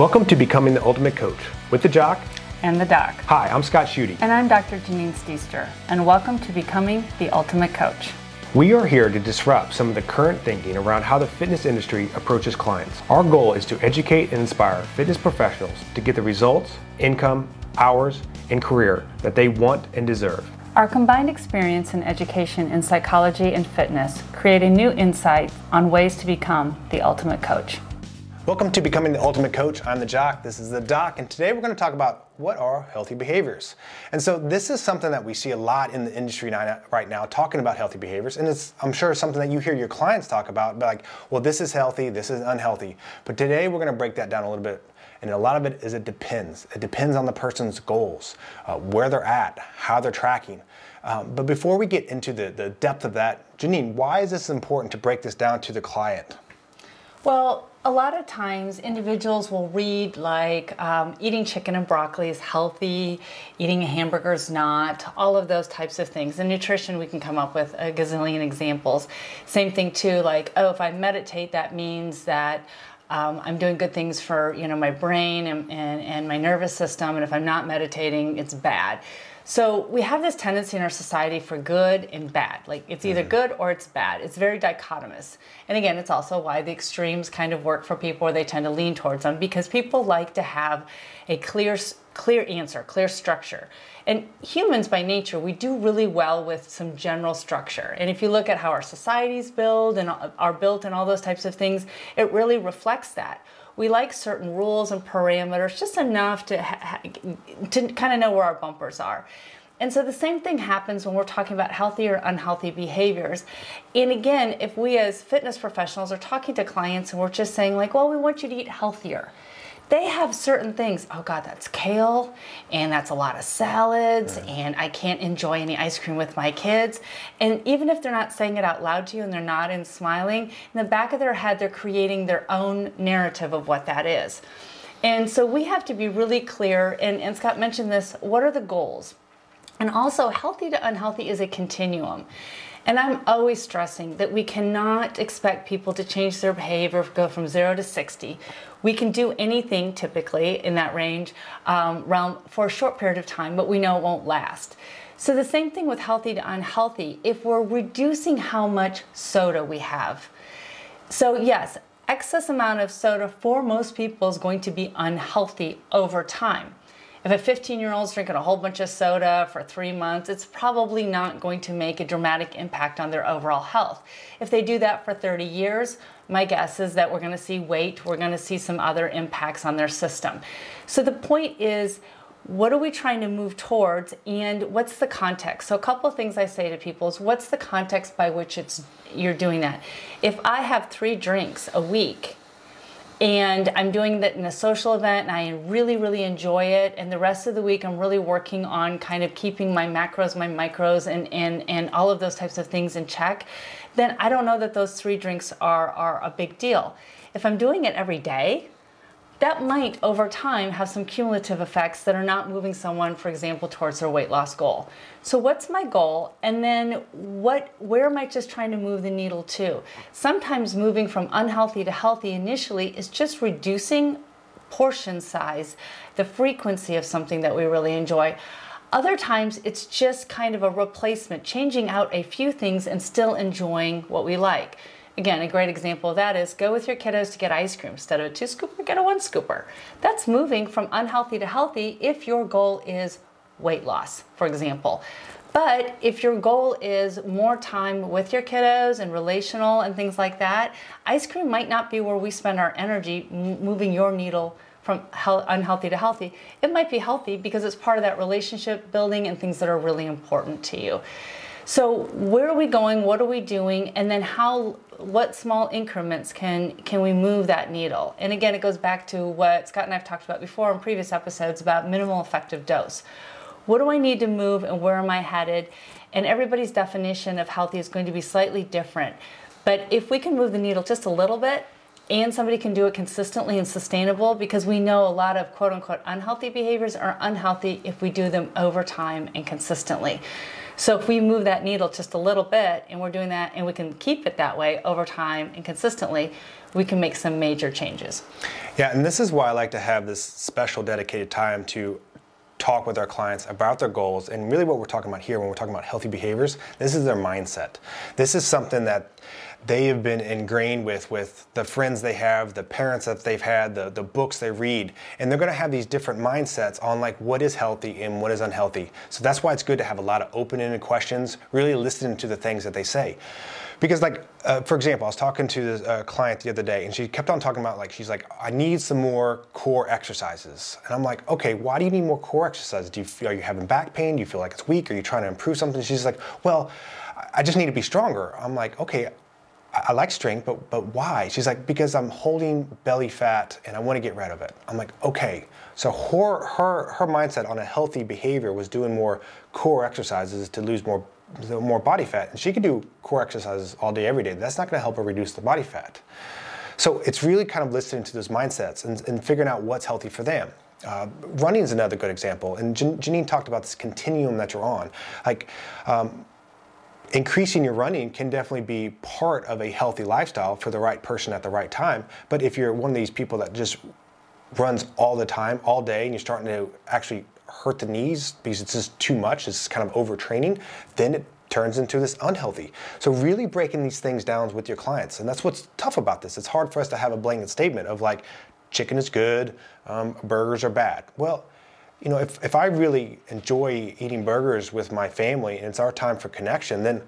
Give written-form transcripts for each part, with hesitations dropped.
Welcome to Becoming the Ultimate Coach with the Jock and the Doc. Hi, I'm Scott Schuette. And I'm Dr. Janine Steester, and welcome to Becoming the Ultimate Coach. We are here to disrupt some of the current thinking around how the fitness industry approaches clients. Our goal is to educate and inspire fitness professionals to get the results, income, hours, and career that they want and deserve. Our combined experience and education in psychology and fitness create a new insight on ways to become the ultimate coach. Welcome to Becoming the Ultimate Coach. I'm the Jock, this is the Doc, and today we're going to talk about what are healthy behaviors. And so this is something that we see a lot in the industry right now, talking about healthy behaviors, and it's, I'm sure, something that you hear your clients talk about, like, well, this is healthy, this is unhealthy. But today we're going to break that down a little bit, and a lot of it is it depends. It depends on the person's goals, where they're at, how they're tracking. But before we get into the depth of that, Janine, why is this important to break this down to the client? Well, a lot of times individuals will read like eating chicken and broccoli is healthy, eating a hamburger is not, all of those types of things. In nutrition, we can come up with a gazillion examples. Same thing too, like, oh, if I meditate, that means that I'm doing good things for, you know, my brain and my nervous system, and if I'm not meditating, it's bad. So we have this tendency in our society for good and bad. Like, it's either good or it's bad. It's very dichotomous. And again, it's also why the extremes kind of work for people, or they tend to lean towards them, because people like to have a clear answer, clear structure. And humans by nature, we do really well with some general structure. And if you look at how our societies build and are built and all those types of things, it really reflects that. We like certain rules and parameters, just enough to kind of know where our bumpers are. And so the same thing happens when we're talking about healthy or unhealthy behaviors. And again, if we as fitness professionals are talking to clients and we're just saying like, well, we want you to eat healthier. They have certain things, oh God, that's kale, and that's a lot of salads, and I can't enjoy any ice cream with my kids. And even if they're not saying it out loud to you and they're nodding and smiling, in the back of their head, they're creating their own narrative of what that is. And so we have to be really clear, and Scott mentioned this, what are the goals? And also, healthy to unhealthy is a continuum. And I'm always stressing that we cannot expect people to change their behavior, go from 0 to 60. We can do anything typically in that range realm for a short period of time, but we know it won't last. So the same thing with healthy to unhealthy, if we're reducing how much soda we have. So yes, excess amount of soda for most people is going to be unhealthy over time. If a 15-year-old's drinking a whole bunch of soda for 3 months, it's probably not going to make a dramatic impact on their overall health. If they do that for 30 years, my guess is that we're going to see weight, we're going to see some other impacts on their system. So the point is, what are we trying to move towards, and what's the context? So a couple of things I say to people is, what's the context by which you're doing that? If I have 3 drinks a week, and I'm doing that in a social event and I really, really enjoy it, and the rest of the week I'm really working on kind of keeping my macros, my micros, and all of those types of things in check, then I don't know that those 3 drinks are a big deal. If I'm doing it every day, that might over time have some cumulative effects that are not moving someone, for example, towards their weight loss goal. So what's my goal? And then where am I just trying to move the needle to? Sometimes moving from unhealthy to healthy initially is just reducing portion size, the frequency of something that we really enjoy. Other times it's just kind of a replacement, changing out a few things and still enjoying what we like. Again, a great example of that is go with your kiddos to get ice cream. Instead of a 2-scooper, get a 1-scooper. That's moving from unhealthy to healthy if your goal is weight loss, for example. But if your goal is more time with your kiddos and relational and things like that, ice cream might not be where we spend our energy moving your needle from unhealthy to healthy. It might be healthy because it's part of that relationship building and things that are really important to you. So where are we going? What are we doing? And then what small increments can we move that needle? And again, it goes back to what Scott and I've talked about before in previous episodes about minimal effective dose. What do I need to move and where am I headed? And everybody's definition of healthy is going to be slightly different. But if we can move the needle just a little bit, and somebody can do it consistently and sustainable, because we know a lot of quote unquote unhealthy behaviors are unhealthy if we do them over time and consistently. So if we move that needle just a little bit and we're doing that and we can keep it that way over time and consistently, we can make some major changes. Yeah, and this is why I like to have this special dedicated time to talk with our clients about their goals, and really what we're talking about here when we're talking about healthy behaviors, this is their mindset. This is something that they have been ingrained with the friends they have, the parents that they've had, the books they read, and they're going to have these different mindsets on like what is healthy and what is unhealthy. So that's why it's good to have a lot of open-ended questions, really listening to the things that they say. Because like, for example, I was talking to this client the other day, and she kept on talking about like, she's like, I need some more core exercises. And I'm like, okay, why do you need more core exercises? Are you having back pain? Do you feel like it's weak? Are you trying to improve something? She's like, well, I just need to be stronger. I'm like, okay, I like strength, but why? She's like, because I'm holding belly fat and I want to get rid of it. I'm like, okay. So her mindset on a healthy behavior was doing more core exercises to lose more body fat. And she could do core exercises all day, every day. That's not going to help her reduce the body fat. So it's really kind of listening to those mindsets and figuring out what's healthy for them. Running is another good example. And Janine talked about this continuum that you're on. Like, increasing your running can definitely be part of a healthy lifestyle for the right person at the right time. But if you're one of these people that just runs all the time, all day, and you're starting to actually hurt the knees because it's just too much, it's kind of overtraining, then it turns into this unhealthy. So really breaking these things down with your clients. And that's what's tough about this. It's hard for us to have a blanket statement of like, chicken is good, burgers are bad. Well, you know, if I really enjoy eating burgers with my family and it's our time for connection, then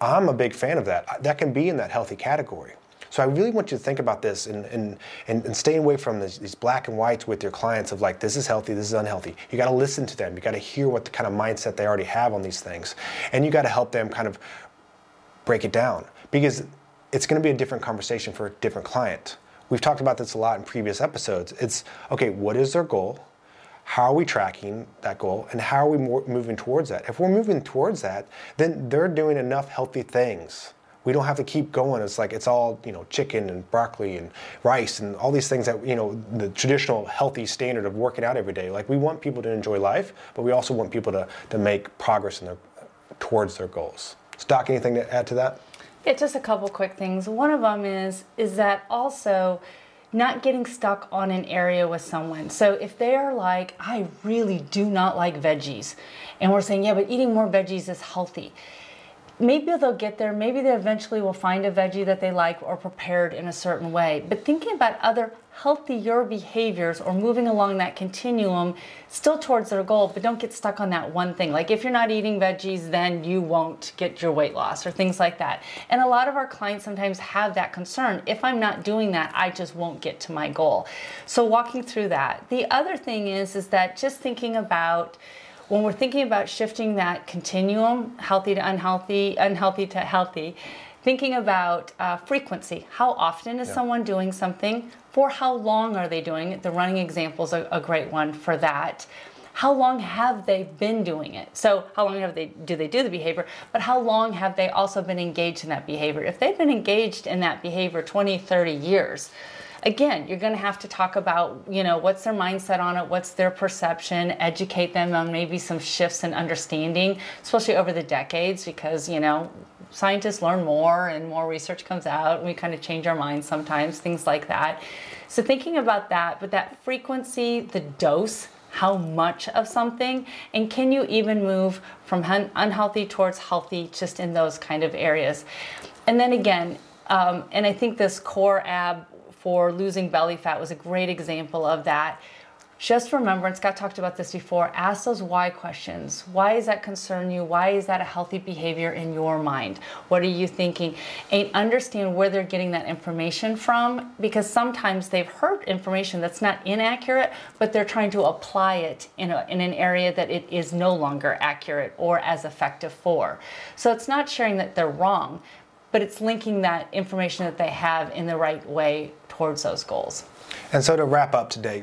I'm a big fan of that. That can be in that healthy category. So I really want you to think about this and stay away from these black and whites with your clients of like, this is healthy, this is unhealthy. You got to listen to them. You got to hear what the kind of mindset they already have on these things. And you got to help them kind of break it down, because it's going to be a different conversation for a different client. We've talked about this a lot in previous episodes. It's, okay, what is their goal? How are we tracking that goal, and how are we moving towards that? If we're moving towards that, then they're doing enough healthy things. We don't have to keep going. It's like, it's all, you know, chicken and broccoli and rice and all these things that, you know, the traditional healthy standard of working out every day. Like, we want people to enjoy life, but we also want people to make progress towards their goals. Stock, anything to add to that? Yeah, just a couple quick things. One of them is that also not getting stuck on an area with someone. So if they are like, I really do not like veggies, and we're saying, yeah, but eating more veggies is healthy. Maybe they'll get there. Maybe they eventually will find a veggie that they like or prepared in a certain way. But thinking about other healthier behaviors or moving along that continuum still towards their goal, but don't get stuck on that one thing. Like, if you're not eating veggies, then you won't get your weight loss or things like that. And a lot of our clients sometimes have that concern. If I'm not doing that, I just won't get to my goal. So walking through that. The other thing is that just thinking about, when we're thinking about shifting that continuum, healthy to unhealthy, unhealthy to healthy, thinking about frequency. How often is someone doing something? For how long are they doing it? The running example is a great one for that. How long have they been doing it? So how long have they do the behavior, but how long have they also been engaged in that behavior? If they've been engaged in that behavior 20, 30 years, again, you're going to have to talk about, you know, what's their mindset on it, what's their perception, educate them on maybe some shifts in understanding, especially over the decades, because, you know, scientists learn more and more research comes out and we kind of change our minds sometimes, things like that. So thinking about that, but that frequency, the dose, how much of something, and can you even move from unhealthy towards healthy just in those kind of areas? And then again, and I think this core ab for losing belly fat was a great example of that. Just remember, and Scott talked about this before, ask those why questions. Why does that concern you? Why is that a healthy behavior in your mind? What are you thinking? And understand where they're getting that information from, because sometimes they've heard information that's not inaccurate, but they're trying to apply it in an area that it is no longer accurate or as effective for. So it's not sharing that they're wrong, but it's linking that information that they have in the right way towards those goals. And so to wrap up today,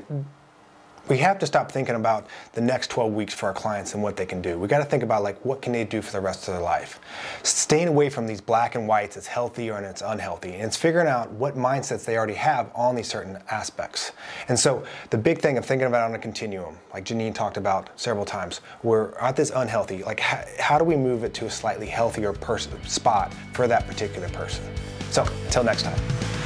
We have to stop thinking about the next 12 weeks for our clients and what they can do. We got to think about, like, what can they do for the rest of their life? Staying away from these black and whites, it's healthy or it's unhealthy, and it's figuring out what mindsets they already have on these certain aspects. And so the big thing of thinking about on a continuum, like Janine talked about several times, we're at this unhealthy, like how do we move it to a slightly healthier spot for that particular person? So until next time.